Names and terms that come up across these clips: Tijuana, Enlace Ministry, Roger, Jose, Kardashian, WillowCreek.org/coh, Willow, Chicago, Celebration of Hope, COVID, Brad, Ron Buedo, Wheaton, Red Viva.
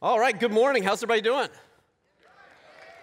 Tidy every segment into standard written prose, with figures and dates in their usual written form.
All right, good morning. How's everybody doing?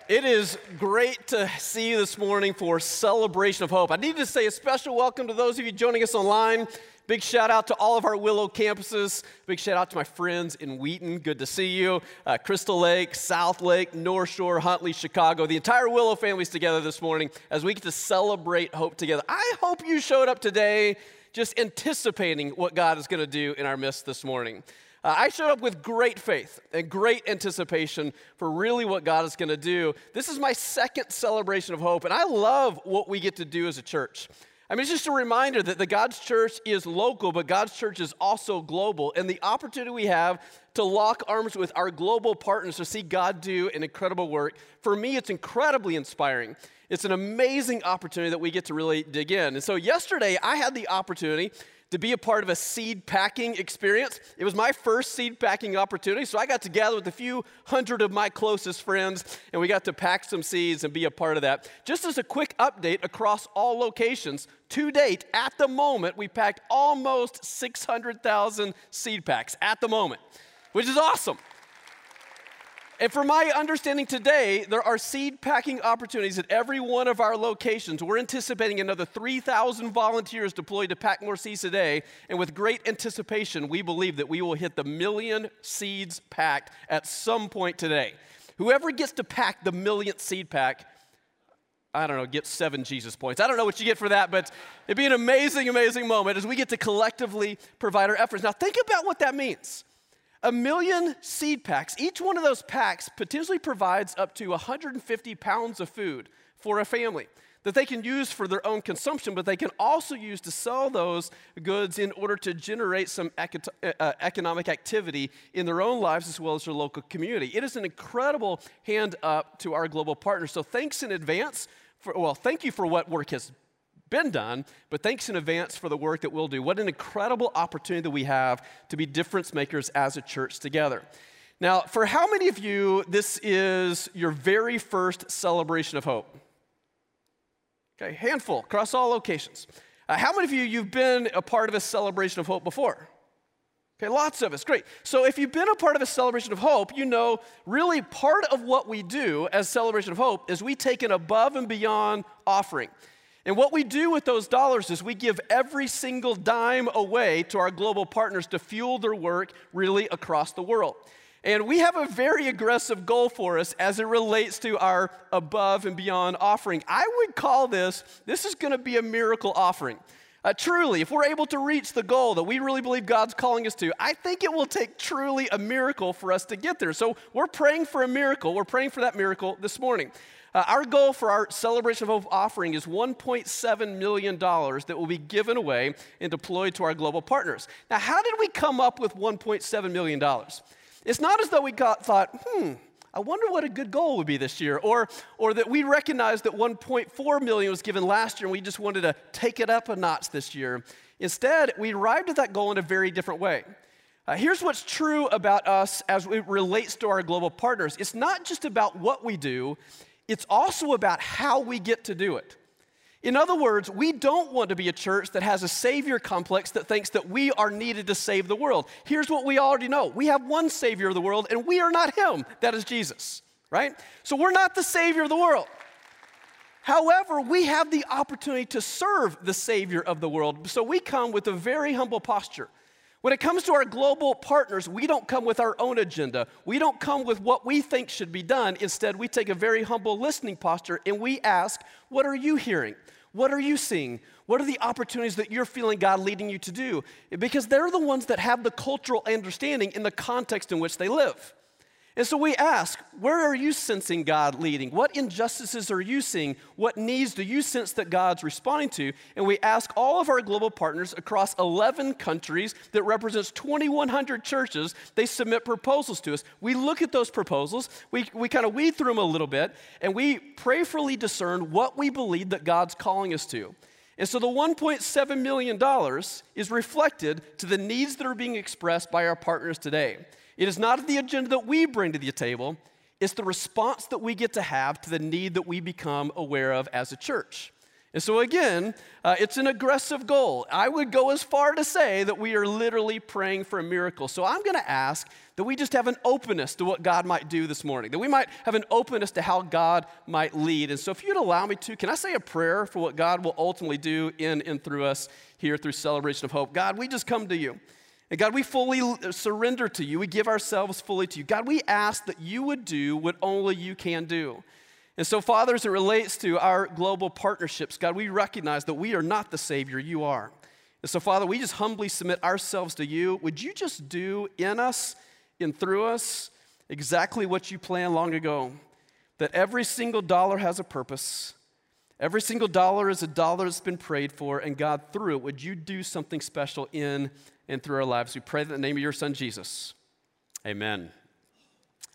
It is great to see you this morning for Celebration of Hope. I need to say a special welcome to those of you joining us online. Big shout out to all of our Willow campuses. Big shout out to my friends in Wheaton. Good to see you. Crystal Lake, South Lake, North Shore, Huntley, Chicago. The entire Willow family's together this morning as we get to celebrate hope together. I hope you showed up today just anticipating what God is going to do in our midst this morning. I showed up with great faith and great anticipation for really what God is going to do. This is my second celebration of hope, and I love what we get to do as a church. I mean, it's just a reminder that God's church is local, but God's church is also global, and the opportunity we have to lock arms with our global partners to see God do an incredible work. For me, it's incredibly inspiring. It's an amazing opportunity that we get to really dig in. And so yesterday, I had the opportunity to be a part of a seed packing experience. It was my first seed packing opportunity, so I got to gather with a few hundred of my closest friends, and we got to pack some seeds and be a part of that. Just as a quick update across all locations, to date, at the moment, we packed almost 600,000 seed packs at the moment, which is awesome. And from my understanding today, there are seed packing opportunities at every one of our locations. We're anticipating another 3,000 volunteers deployed to pack more seeds today. And with great anticipation, we believe that we will hit the 1,000,000 seeds packed at some point today. Whoever gets to pack the 1,000,000th seed pack, I don't know, get 7 Jesus points. I don't know what you get for that, but it'd be an amazing, amazing moment as we get to collectively provide our efforts. Now, think about what that means. 1,000,000 seed packs. Each one of those packs potentially provides up to 150 pounds of food for a family that they can use for their own consumption, but they can also use to sell those goods in order to generate some economic activity in their own lives as well as their local community. It is an incredible hand up to our global partners. So thanks in advance for, well, thank you for what work has been done, but thanks in advance for the work that we'll do. What an incredible opportunity that we have to be difference makers as a church together. Now, for how many of you, this is your very first celebration of hope? Okay, handful across all locations. How many of you, you've been a part of a celebration of hope before? Okay, lots of us, great. So if you've been a part of a celebration of hope, you know really part of what we do as celebration of hope is we take an above and beyond offering. And what we do with those dollars is we give every single dime away to our global partners to fuel their work really across the world. And we have a very aggressive goal for us as it relates to our above and beyond offering. I would call this is going to be a miracle offering. Truly, if we're able to reach the goal that we really believe God's calling us to, I think it will take truly a miracle for us to get there. So we're praying for a miracle. We're praying for that miracle this morning. Our goal for our Celebration of Hope offering is $1.7 million that will be given away and deployed to our global partners. Now, how did we come up with $1.7 million? It's not as though we thought, I wonder what a good goal would be this year, or that we recognized that $1.4 million was given last year and we just wanted to take it up a notch this year. Instead, we arrived at that goal in a very different way. Here's what's true about us as it relates to our global partners. It's not just about what we do, it's also about how we get to do it. In other words, we don't want to be a church that has a savior complex that thinks that we are needed to save the world. Here's what we already know. We have one savior of the world, and we are not him. That is Jesus, right? So we're not the savior of the world. However, we have the opportunity to serve the savior of the world. So we come with a very humble posture. When it comes to our global partners, we don't come with our own agenda. We don't come with what we think should be done. Instead, we take a very humble listening posture, and we ask, what are you hearing? What are you seeing? What are the opportunities that you're feeling God leading you to do? Because they're the ones that have the cultural understanding in the context in which they live. And so we ask, where are you sensing God leading? What injustices are you seeing? What needs do you sense that God's responding to? And we ask all of our global partners across 11 countries that represents 2,100 churches, they submit proposals to us. We look at those proposals, we kind of weed through them a little bit, and we prayerfully discern what we believe that God's calling us to. And so the $1.7 million is reflected to the needs that are being expressed by our partners today. It is not the agenda that we bring to the table. It's the response that we get to have to the need that we become aware of as a church. And so again, it's an aggressive goal. I would go as far to say that we are literally praying for a miracle. So I'm going to ask that we just have an openness to what God might do this morning, that we might have an openness to how God might lead. And so if you'd allow me to, can I say a prayer for what God will ultimately do in and through us here through Celebration of Hope? God, we just come to you. And God, we fully surrender to you. We give ourselves fully to you. God, we ask that you would do what only you can do. And so, Father, as it relates to our global partnerships, God, we recognize that we are not the Savior, you are. And so, Father, we just humbly submit ourselves to you. Would you just do in us and through us exactly what you planned long ago, that every single dollar has a purpose, every single dollar is a dollar that's been prayed for, and God, through it, would you do something special in and through our lives? We pray that in the name of your Son, Jesus. Amen.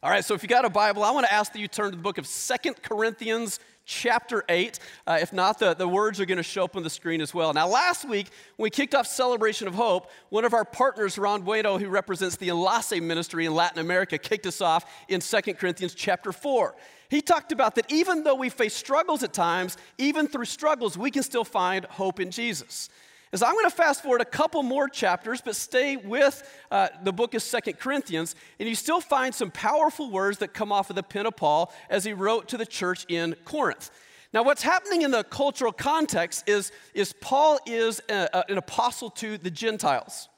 All right, so if you got a Bible, I want to ask that you turn to the book of 2 Corinthians chapter 8. If not, the words are going to show up on the screen as well. Now, last week, when we kicked off Celebration of Hope, one of our partners, Ron Buedo, who represents the Enlace Ministry in Latin America, kicked us off in 2 Corinthians chapter 4. He talked about that even though we face struggles at times, even through struggles, we can still find hope in Jesus. So I'm going to fast forward a couple more chapters, but stay with the book of 2 Corinthians, and you still find some powerful words that come off of the pen of Paul as he wrote to the church in Corinth. Now, what's happening in the cultural context is Paul is an apostle to the Gentiles.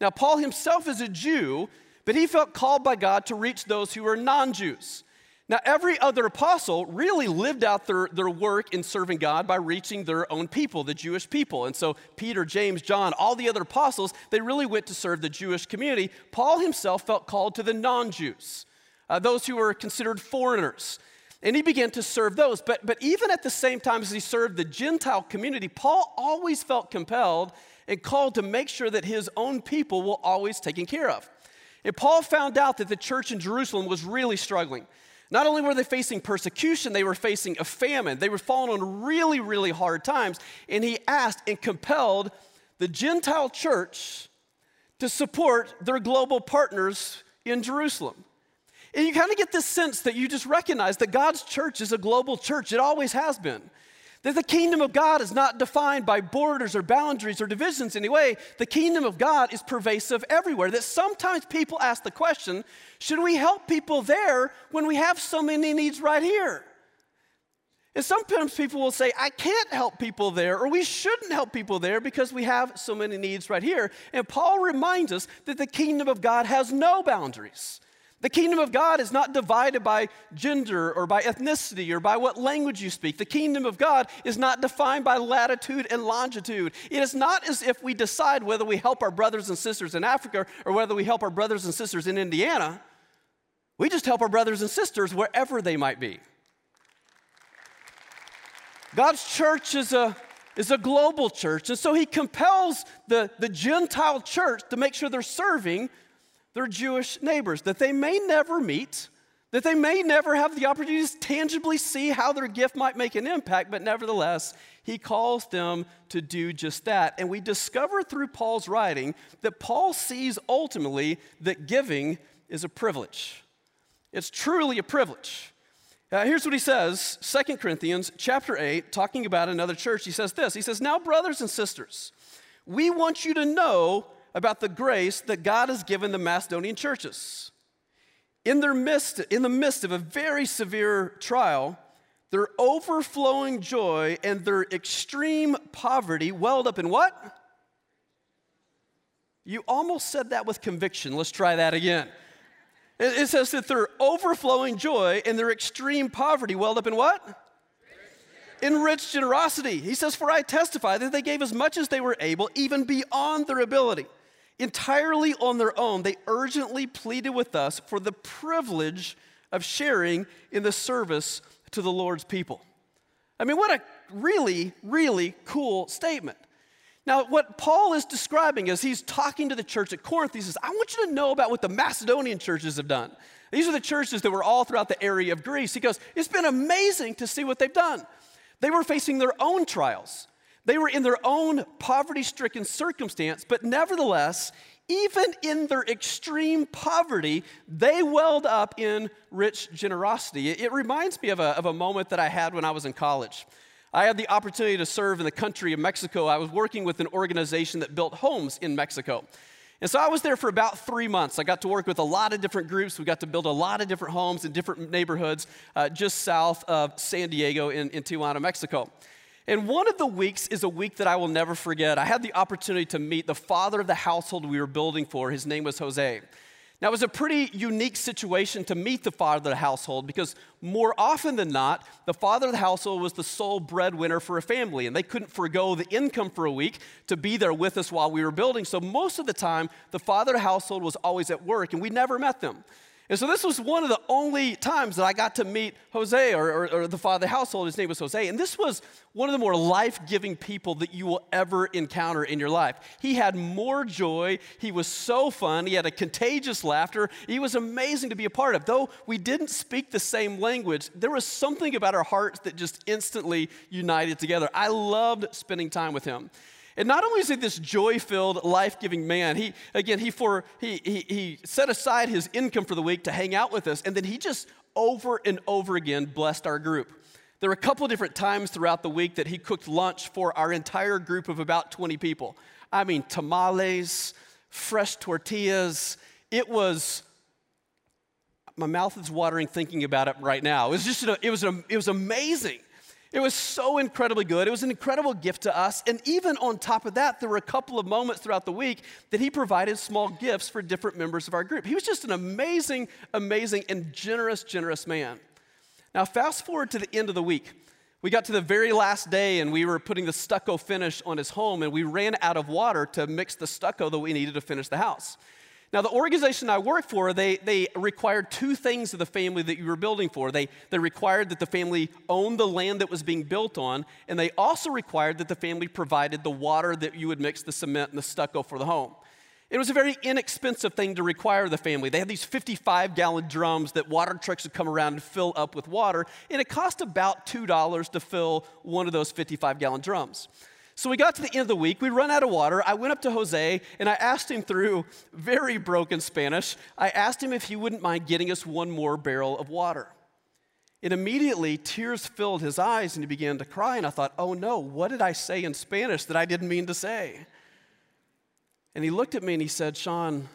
Now, Paul himself is a Jew, but he felt called by God to reach those who are non-Jews. Now, every other apostle really lived out their work in serving God by reaching their own people, the Jewish people. And so Peter, James, John, all the other apostles, they really went to serve the Jewish community. Paul himself felt called to the non-Jews, those who were considered foreigners. And he began to serve those. But even at the same time as he served the Gentile community, Paul always felt compelled and called to make sure that his own people were always taken care of. And Paul found out that the church in Jerusalem was really struggling. Not only were they facing persecution, they were facing a famine. They were falling on really, really hard times. And he asked and compelled the Gentile church to support their global partners in Jerusalem. And you kind of get this sense that you just recognize that God's church is a global church. It always has been. That the kingdom of God is not defined by borders or boundaries or divisions in any way. The kingdom of God is pervasive everywhere. That sometimes people ask the question, should we help people there when we have so many needs right here? And sometimes people will say, I can't help people there, or we shouldn't help people there because we have so many needs right here. And Paul reminds us that the kingdom of God has no boundaries. The kingdom of God is not divided by gender or by ethnicity or by what language you speak. The kingdom of God is not defined by latitude and longitude. It is not as if we decide whether we help our brothers and sisters in Africa or whether we help our brothers and sisters in Indiana. We just help our brothers and sisters wherever they might be. God's church is a global church, and so he compels the Gentile church to make sure they're serving their Jewish neighbors, that they may never meet, that they may never have the opportunity to tangibly see how their gift might make an impact, but nevertheless, he calls them to do just that. And we discover through Paul's writing that Paul sees ultimately that giving is a privilege. It's truly a privilege. Here's what he says, 2 Corinthians chapter 8, talking about another church. He says this, he says, now brothers and sisters, we want you to know about the grace that God has given the Macedonian churches. In the midst of a very severe trial, their overflowing joy and their extreme poverty welled up in what? You almost said that with conviction. Let's try that again. It says that their overflowing joy and their extreme poverty welled up in what? Enriched generosity. He says, for I testify that they gave as much as they were able, even beyond their ability. Entirely on their own, they urgently pleaded with us for the privilege of sharing in the service to the Lord's people. I mean, what a really, really cool statement. Now, what Paul is describing is he's talking to the church at Corinth. He says, I want you to know about what the Macedonian churches have done. These are the churches that were all throughout the area of Greece. He goes, it's been amazing to see what they've done. They were facing their own trials. They were in their own poverty-stricken circumstance, but nevertheless, even in their extreme poverty, they welled up in rich generosity. It reminds me of a moment that I had when I was in college. I had the opportunity to serve in the country of Mexico. I was working with an organization that built homes in Mexico. And so I was there for about 3 months. I got to work with a lot of different groups. We got to build a lot of different homes in different neighborhoods just south of San Diego in Tijuana, Mexico. And one of the weeks is a week that I will never forget. I had the opportunity to meet the father of the household we were building for. His name was Jose. Now, it was a pretty unique situation to meet the father of the household because more often than not, the father of the household was the sole breadwinner for a family, and they couldn't forego the income for a week to be there with us while we were building. So most of the time, the father of the household was always at work, and we never met them. And so this was one of the only times that I got to meet Jose or the father of the household. His name was Jose. And this was one of the more life-giving people that you will ever encounter in your life. He had more joy. He was so fun. He had a contagious laughter. He was amazing to be a part of. Though we didn't speak the same language, there was something about our hearts that just instantly united together. I loved spending time with him. And not only is he this joy-filled, life-giving man, he set aside his income for the week to hang out with us, and then he just over and over again blessed our group. There were a couple different times throughout the week that he cooked lunch for our entire group of about 20 people. I mean, tamales, fresh tortillas. It was, my mouth is watering thinking about it right now. It was just, it was amazing. It was so incredibly good. It was an incredible gift to us. And even on top of that, there were a couple of moments throughout the week that he provided small gifts for different members of our group. He was just an amazing, amazing, and generous, generous man. Now, fast forward to the end of the week. We got to the very last day, and we were putting the stucco finish on his home, and we ran out of water to mix the stucco that we needed to finish the house. Now, the organization I work for, they required two things of the family that you were building for. They required that the family own the land that was being built on, and they also required that the family provided the water that you would mix the cement and the stucco for the home. It was a very inexpensive thing to require of the family. They had these 55-gallon drums that water trucks would come around and fill up with water, and it cost about $2 to fill one of those 55-gallon drums. So we got to the end of the week, we run out of water, I went up to Jose, and I asked him through very broken Spanish, I asked him if he wouldn't mind getting us one more barrel of water. And immediately, tears filled his eyes, and he began to cry, and I thought, oh no, what did I say in Spanish that I didn't mean to say? And he looked at me and he said, Sean,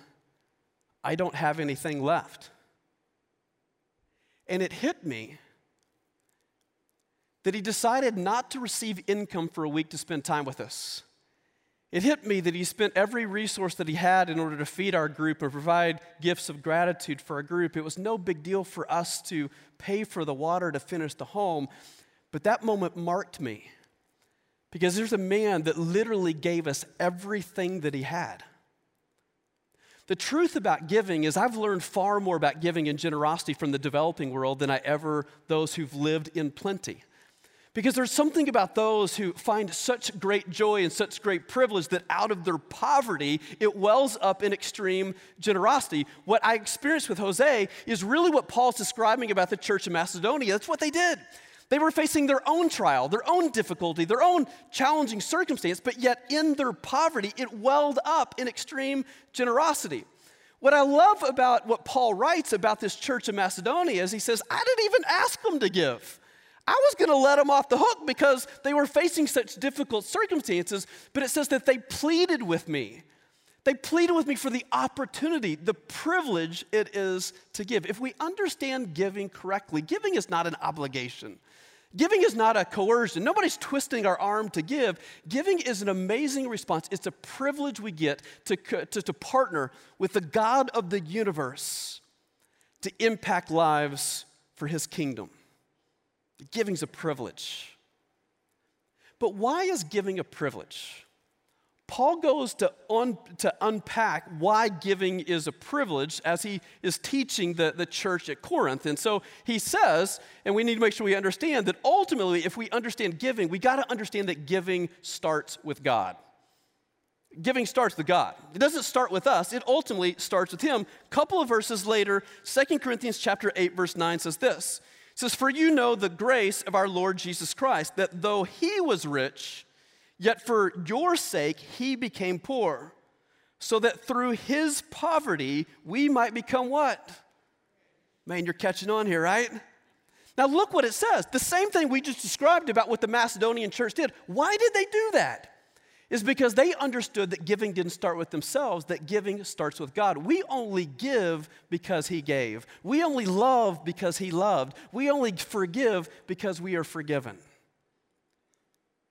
I don't have anything left. And it hit me that he decided not to receive income for a week to spend time with us. It hit me that he spent every resource that he had in order to feed our group and provide gifts of gratitude for our group. It was no big deal for us to pay for the water to finish the home, but that moment marked me because there's a man that literally gave us everything that he had. The truth about giving is I've learned far more about giving and generosity from the developing world than I ever those who've lived in plenty. Because there's something about those who find such great joy and such great privilege that out of their poverty, it wells up in extreme generosity. What I experienced with Jose is really what Paul's describing about the church in Macedonia. That's what they did. They were facing their own trial, their own difficulty, their own challenging circumstance, but yet in their poverty, it welled up in extreme generosity. What I love about what Paul writes about this church in Macedonia is he says, I didn't even ask them to give. I was going to let them off the hook because they were facing such difficult circumstances, but it says that they pleaded with me. They pleaded with me for the opportunity, the privilege it is to give. If we understand giving correctly, giving is not an obligation. Giving is not a coercion. Nobody's twisting our arm to give. Giving is an amazing response. It's a privilege we get to partner with the God of the universe to impact lives for his kingdom. Giving's a privilege. But why is giving a privilege? Paul goes to unpack why giving is a privilege as he is teaching the church at Corinth. And so he says, and we need to make sure we understand that ultimately, if we understand giving, we got to understand that giving starts with God. Giving starts with God. It doesn't start with us. It ultimately starts with him. A couple of verses later, 2 Corinthians chapter 8, verse 9 says this. It says, for you know the grace of our Lord Jesus Christ, that though he was rich, yet for your sake he became poor, so that through his poverty we might become what? Man, you're catching on here, right? Now look what it says. The same thing we just described about what the Macedonian church did. Why did they do that? It's because they understood that giving didn't start with themselves, that giving starts with God. We only give because He gave. We only love because He loved. We only forgive because we are forgiven.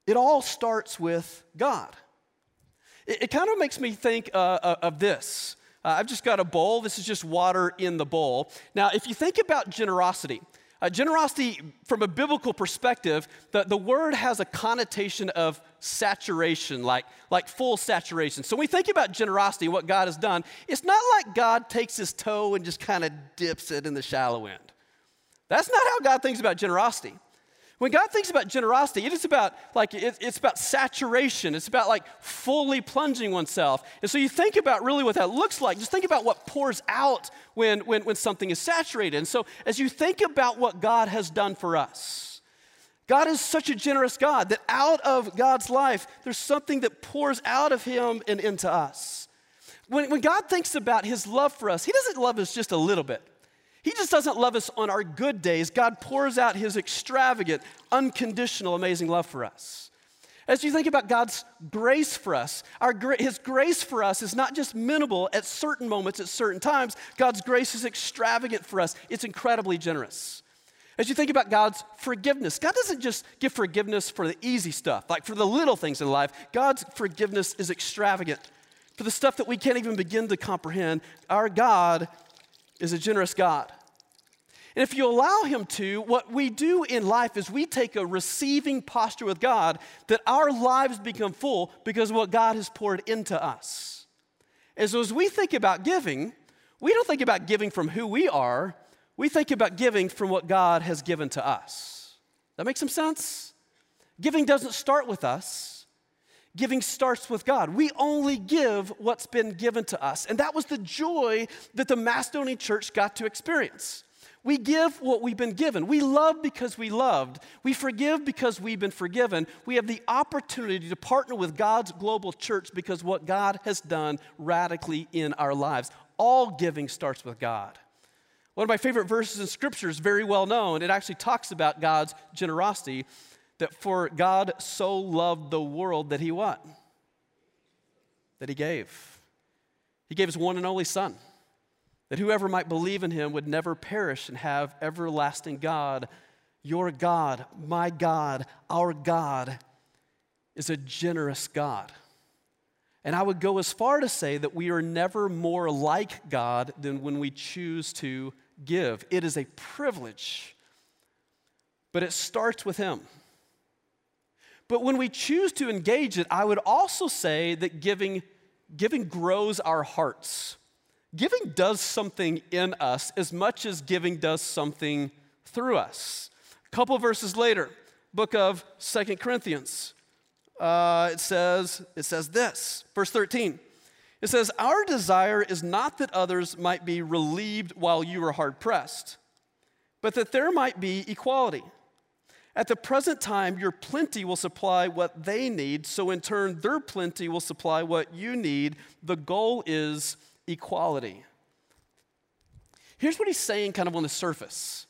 It all starts with God. It kind of makes me think of this. I've just got a bowl. This is just water in the bowl. Now, if you think about generosity, generosity, from a biblical perspective, the word has a connotation of saturation, like full saturation. So when we think about generosity, what God has done, it's not like God takes His toe and just kind of dips it in the shallow end. That's not how God thinks about generosity. When God thinks about generosity, it is about, like, it's about saturation. It's about, like, fully plunging oneself. And so you think about really what that looks like. Just think about what pours out when something is saturated. And so as you think about what God has done for us, God is such a generous God that out of God's life, there's something that pours out of Him and into us. When God thinks about His love for us, He doesn't love us just a little bit. He just doesn't love us on our good days. God pours out His extravagant, unconditional, amazing love for us. As you think about God's grace for us, His grace for us is not just minimal at certain moments, at certain times. God's grace is extravagant for us. It's incredibly generous. As you think about God's forgiveness, God doesn't just give forgiveness for the easy stuff, like for the little things in life. God's forgiveness is extravagant. For the stuff that we can't even begin to comprehend, our God is a generous God. And if you allow Him to, what we do in life is we take a receiving posture with God, that our lives become full because of what God has poured into us. And so as we think about giving, we don't think about giving from who we are. We think about giving from what God has given to us. That makes some sense? Giving doesn't start with us. Giving starts with God. We only give what's been given to us. And that was the joy that the Macedonian church got to experience. We give what we've been given. We love because we loved. We forgive because we've been forgiven. We have the opportunity to partner with God's global church because what God has done radically in our lives. All giving starts with God. One of my favorite verses in Scripture is very well known. It actually talks about God's generosity. That for God so loved the world that He what? That He gave. He gave His one and only Son, that whoever might believe in Him would never perish and have everlasting God. Your God, my God, our God is a generous God. And I would go as far to say that we are never more like God than when we choose to give. It is a privilege, but it starts with Him. But when we choose to engage it, I would also say that giving grows our hearts. Giving does something in us as much as giving does something through us. A couple verses later, book of 2 Corinthians, it says this, verse 13. It says, "Our desire is not that others might be relieved while you are hard pressed, but that there might be equality. At the present time, your plenty will supply what they need, so in turn, their plenty will supply what you need. The goal is equality." Here's what he's saying kind of on the surface.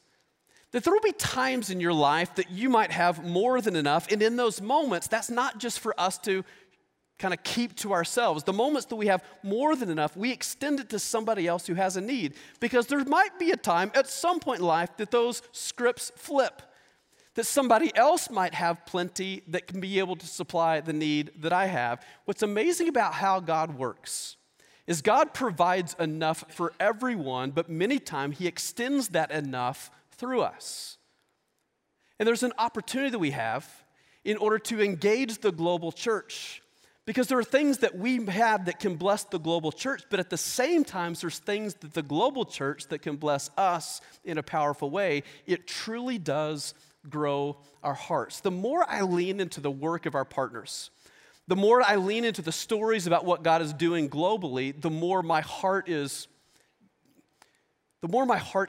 That there will be times in your life that you might have more than enough, and in those moments, that's not just for us to kind of keep to ourselves. The moments that we have more than enough, we extend it to somebody else who has a need, because there might be a time at some point in life that those scripts flip. That somebody else might have plenty that can be able to supply the need that I have. What's amazing about how God works is God provides enough for everyone, but many times He extends that enough through us. And there's an opportunity that we have in order to engage the global church, because there are things that we have that can bless the global church, but at the same time, there's things that the global church that can bless us in a powerful way. It truly does grow our hearts. The more I lean into the work of our partners, the more I lean into the stories about what God is doing globally, the more my heart is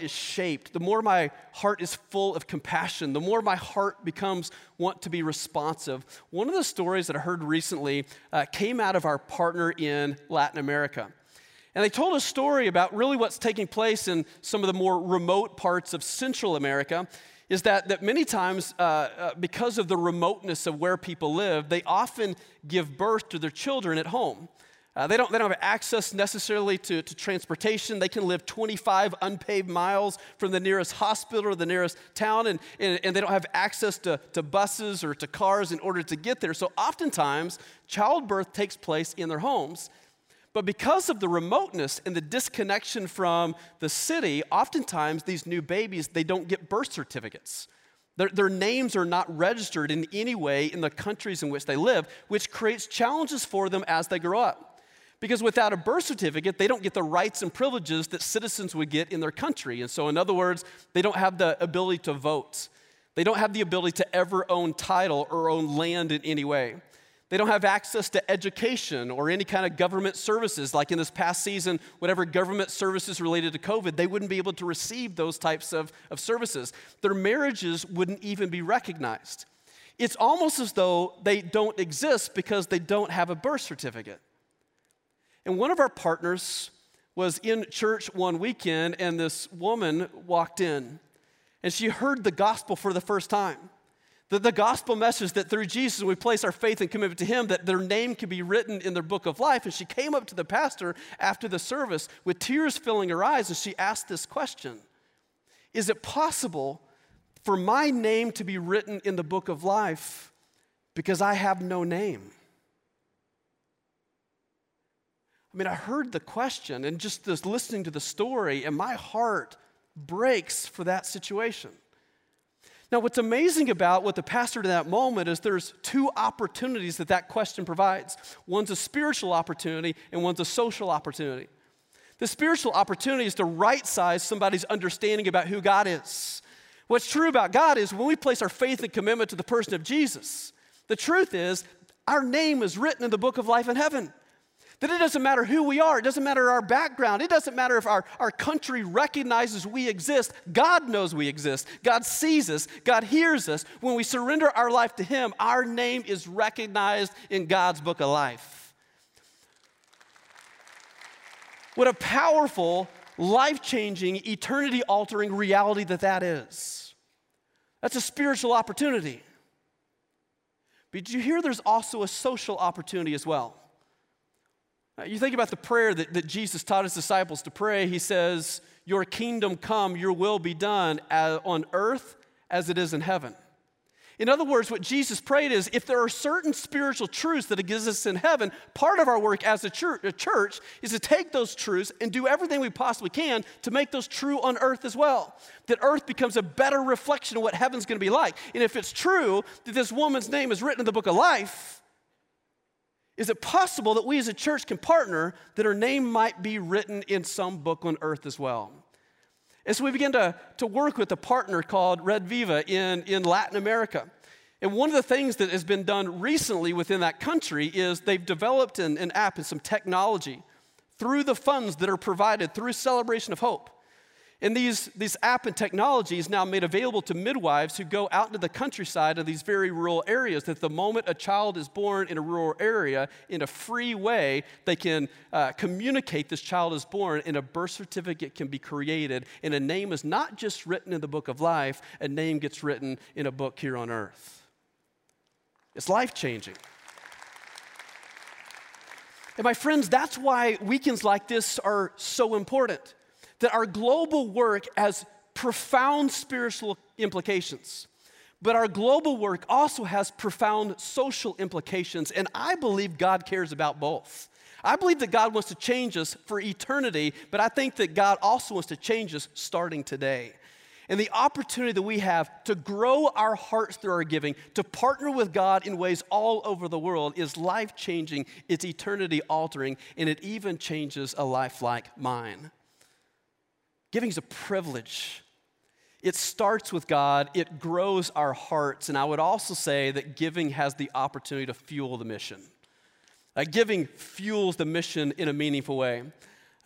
shaped, the more my heart is full of compassion, the more my heart becomes want to be responsive. One of the stories that I heard recently came out of our partner in Latin America. And they told a story about really what's taking place in some of the more remote parts of Central America. is that many times because of the remoteness of where people live, they often give birth to their children at home. They don't have access necessarily to transportation. They can live 25 unpaved miles from the nearest hospital or the nearest town, and they don't have access to buses or to cars in order to get there. So oftentimes, childbirth takes place in their homes. But because of the remoteness and the disconnection from the city, oftentimes these new babies, they don't get birth certificates. Their names are not registered in any way in the countries in which they live, which creates challenges for them as they grow up. Because without a birth certificate, they don't get the rights and privileges that citizens would get in their country. And so, in other words, they don't have the ability to vote. They don't have the ability to ever own title or own land in any way. They don't have access to education or any kind of government services. Like in this past season, whatever government services related to COVID, they wouldn't be able to receive those types of services. Their marriages wouldn't even be recognized. It's almost as though they don't exist because they don't have a birth certificate. And one of our partners was in church one weekend, and this woman walked in, and she heard the gospel for the first time. The gospel message that through Jesus we place our faith and commitment to him, that their name could be written in their book of life. And she came up to the pastor after the service with tears filling her eyes, and she asked this question: is it possible for my name to be written in the book of life because I have no name? I mean, I heard the question, and just this listening to the story, and my heart breaks for that situation. Now, what's amazing about what the pastor did in that moment is there's two opportunities that question provides. One's a spiritual opportunity, and one's a social opportunity. The spiritual opportunity is to right-size somebody's understanding about who God is. What's true about God is when we place our faith and commitment to the person of Jesus, the truth is our name is written in the book of life in heaven. That it doesn't matter who we are. It doesn't matter our background. It doesn't matter if our country recognizes we exist. God knows we exist. God sees us. God hears us. When we surrender our life to him, our name is recognized in God's book of life. What a powerful, life-changing, eternity-altering reality that is. That's a spiritual opportunity. But did you hear there's also a social opportunity as well? You think about the prayer that Jesus taught his disciples to pray. He says, your kingdom come, your will be done on earth as it is in heaven. In other words, what Jesus prayed is, if there are certain spiritual truths that exist in heaven, part of our work as a church is to take those truths and do everything we possibly can to make those true on earth as well. That earth becomes a better reflection of what heaven's going to be like. And if it's true that this woman's name is written in the book of life, is it possible that we as a church can partner that her name might be written in some book on earth as well? And so we began to work with a partner called Red Viva in Latin America. And one of the things that has been done recently within that country is they've developed an app and some technology through the funds that are provided through Celebration of Hope. And these app and technology is now made available to midwives who go out into the countryside of these very rural areas, that the moment a child is born in a rural area, in a free way, they can communicate this child is born, and a birth certificate can be created. And a name is not just written in the book of life, a name gets written in a book here on earth. It's life-changing. And my friends, that's why weekends like this are so important. That our global work has profound spiritual implications, but our global work also has profound social implications, and I believe God cares about both. I believe that God wants to change us for eternity, but I think that God also wants to change us starting today. And the opportunity that we have to grow our hearts through our giving, to partner with God in ways all over the world, is life-changing, it's eternity-altering, and it even changes a life like mine. Giving is a privilege. It starts with God. It grows our hearts. And I would also say that giving has the opportunity to fuel the mission. Giving fuels the mission in a meaningful way.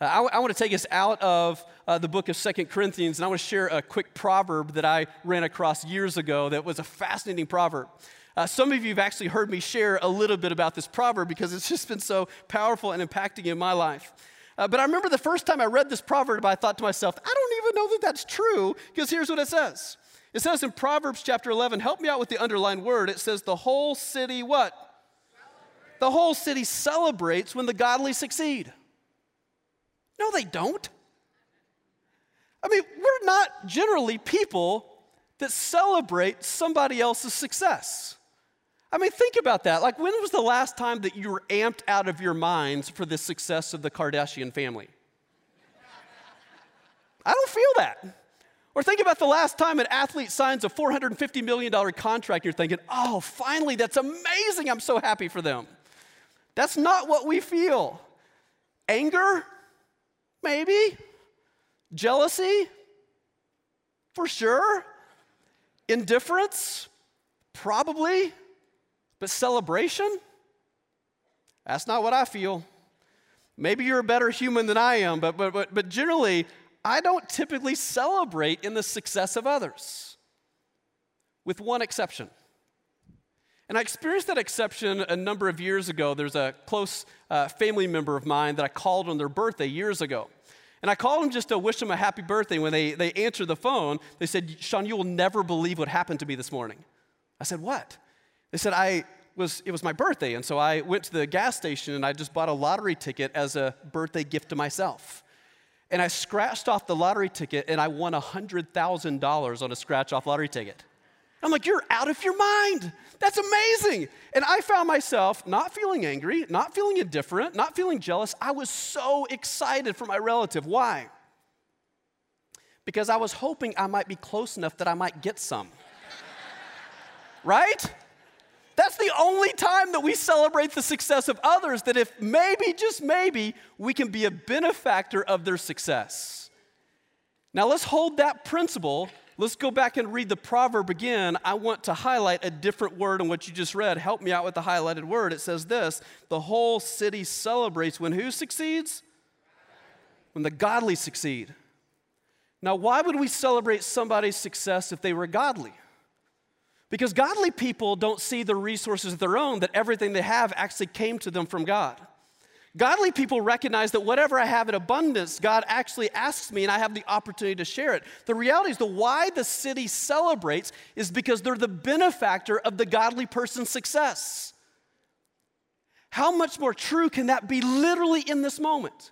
I want to take us out of the book of 2 Corinthians, and I want to share a quick proverb that I ran across years ago that was a fascinating proverb. Some of you have actually heard me share a little bit about this proverb because it's just been so powerful and impacting in my life. But I remember the first time I read this proverb, I thought to myself, I don't even know that that's true, because here's what it says. It says in Proverbs chapter 11, help me out with the underlined word. It says the whole city what? Celebrate. The whole city celebrates when the godly succeed. No, they don't. I mean, we're not generally people that celebrate somebody else's success. I mean, think about that. Like, when was the last time that you were amped out of your minds for the success of the Kardashian family? I don't feel that. Or think about the last time an athlete signs a $450 million contract, you're thinking, oh, finally, that's amazing. I'm so happy for them. That's not what we feel. Anger? Maybe. Jealousy? For sure. Indifference? Probably. But celebration? That's not what I feel. Maybe you're a better human than I am, but generally, I don't typically celebrate in the success of others, with one exception. And I experienced that exception a number of years ago. There's a close family member of mine that I called on their birthday years ago. And I called them just to wish them a happy birthday. When they answered the phone, they said, Sean, you will never believe what happened to me this morning. I said, what? They said, it was my birthday, and so I went to the gas station and I just bought a lottery ticket as a birthday gift to myself. And I scratched off the lottery ticket, and I won $100,000 on a scratch-off lottery ticket. I'm like, you're out of your mind. That's amazing. And I found myself not feeling angry, not feeling indifferent, not feeling jealous. I was so excited for my relative. Why? Because I was hoping I might be close enough that I might get some. Right? That's the only time that we celebrate the success of others, that if maybe, just maybe, we can be a benefactor of their success. Now let's hold that principle. Let's go back and read the proverb again. I want to highlight a different word on what you just read. Help me out with the highlighted word. It says this, the whole city celebrates when who succeeds? When the godly succeed. Now why would we celebrate somebody's success if they were godly? Because godly people don't see the resources of their own, that everything they have actually came to them from God. Godly people recognize that whatever I have in abundance, God actually asks me and I have the opportunity to share it. The reality is the why the city celebrates is because they're the benefactor of the godly person's success. How much more true can that be literally in this moment?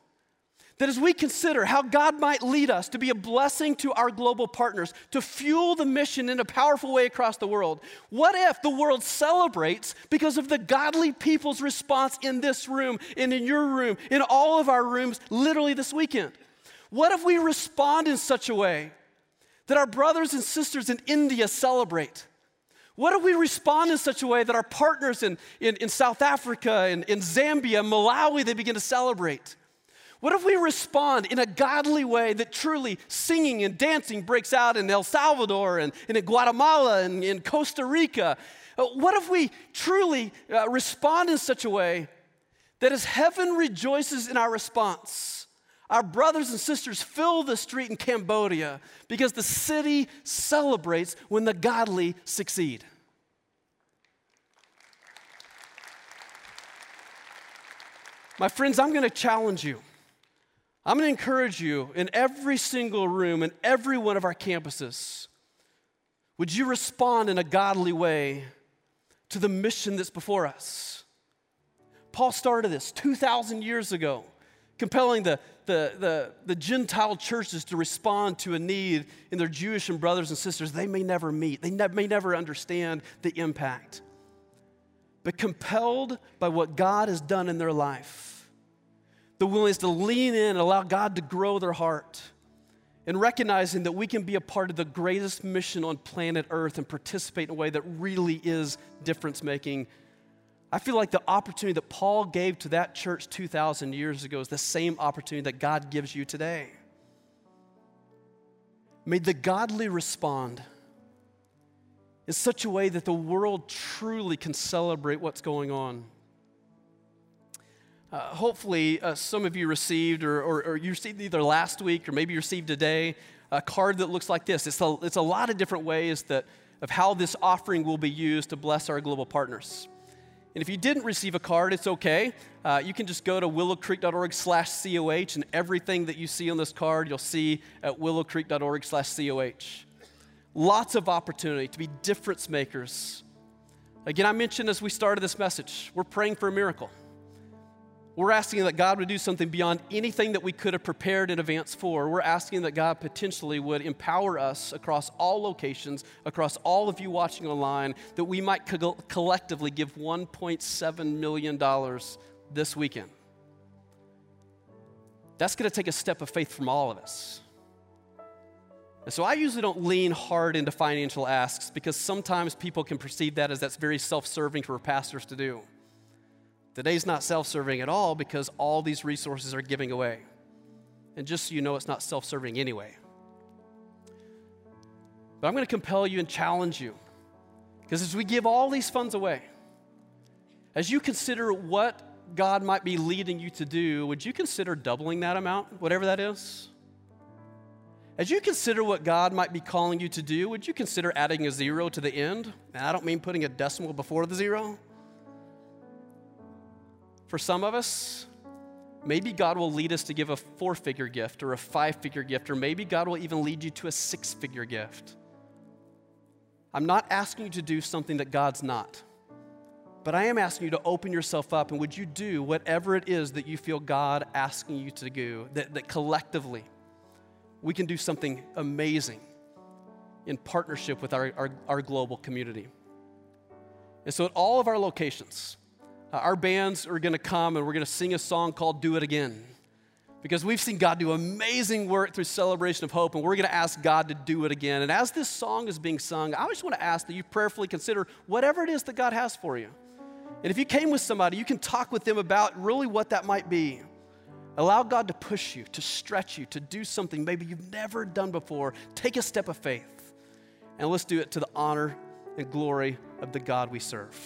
That as we consider how God might lead us to be a blessing to our global partners, to fuel the mission in a powerful way across the world, what if the world celebrates because of the godly people's response in this room and in your room, in all of our rooms, literally this weekend? What if we respond in such a way that our brothers and sisters in India celebrate? What if we respond in such a way that our partners in South Africa, in Zambia, Malawi, they begin to celebrate? What if we respond in a godly way that truly singing and dancing breaks out in El Salvador and in Guatemala and in Costa Rica? What if we truly respond in such a way that as heaven rejoices in our response, our brothers and sisters fill the street in Cambodia because the city celebrates when the godly succeed? My friends, I'm going to challenge you. I'm going to encourage you in every single room, in every one of our campuses, would you respond in a godly way to the mission that's before us? Paul started this 2,000 years ago, compelling the Gentile churches to respond to a need in their Jewish and brothers and sisters. They may never meet. They may never understand the impact. But compelled by what God has done in their life, the willingness to lean in and allow God to grow their heart, and recognizing that we can be a part of the greatest mission on planet Earth and participate in a way that really is difference-making. I feel like the opportunity that Paul gave to that church 2,000 years ago is the same opportunity that God gives you today. May the godly respond in such a way that the world truly can celebrate what's going on. Hopefully, some of you received, or you received either last week or maybe you received today, a card that looks like this. It's a lot of different ways of how this offering will be used to bless our global partners. And if you didn't receive a card, it's okay. You can just go to WillowCreek.org/coh, and everything that you see on this card, you'll see at WillowCreek.org/coh. Lots of opportunity to be difference makers. Again, I mentioned as we started this message, we're praying for a miracle. We're asking that God would do something beyond anything that we could have prepared in advance for. We're asking that God potentially would empower us across all locations, across all of you watching online, that we might collectively give $1.7 million this weekend. That's going to take a step of faith from all of us. And so I usually don't lean hard into financial asks because sometimes people can perceive that as that's very self-serving for pastors to do. Today's not self-serving at all because all these resources are giving away. And just so you know, it's not self-serving anyway. But I'm going to compel you and challenge you because as we give all these funds away, as you consider what God might be leading you to do, would you consider doubling that amount, whatever that is? As you consider what God might be calling you to do, would you consider adding a zero to the end? And I don't mean putting a decimal before the zero. For some of us, maybe God will lead us to give a 4-figure gift or a 5-figure gift, or maybe God will even lead you to a 6-figure gift. I'm not asking you to do something that God's not, but I am asking you to open yourself up, and would you do whatever it is that you feel God asking you to do, that collectively, we can do something amazing in partnership with our global community. And so at all of our locations, our bands are going to come and we're going to sing a song called Do It Again, because we've seen God do amazing work through Celebration of Hope, and we're going to ask God to do it again. And as this song is being sung, I just want to ask that you prayerfully consider whatever it is that God has for you. And if you came with somebody, you can talk with them about really what that might be. Allow God to push you, to stretch you, to do something maybe you've never done before. Take a step of faith, and let's do it to the honor and glory of the God we serve.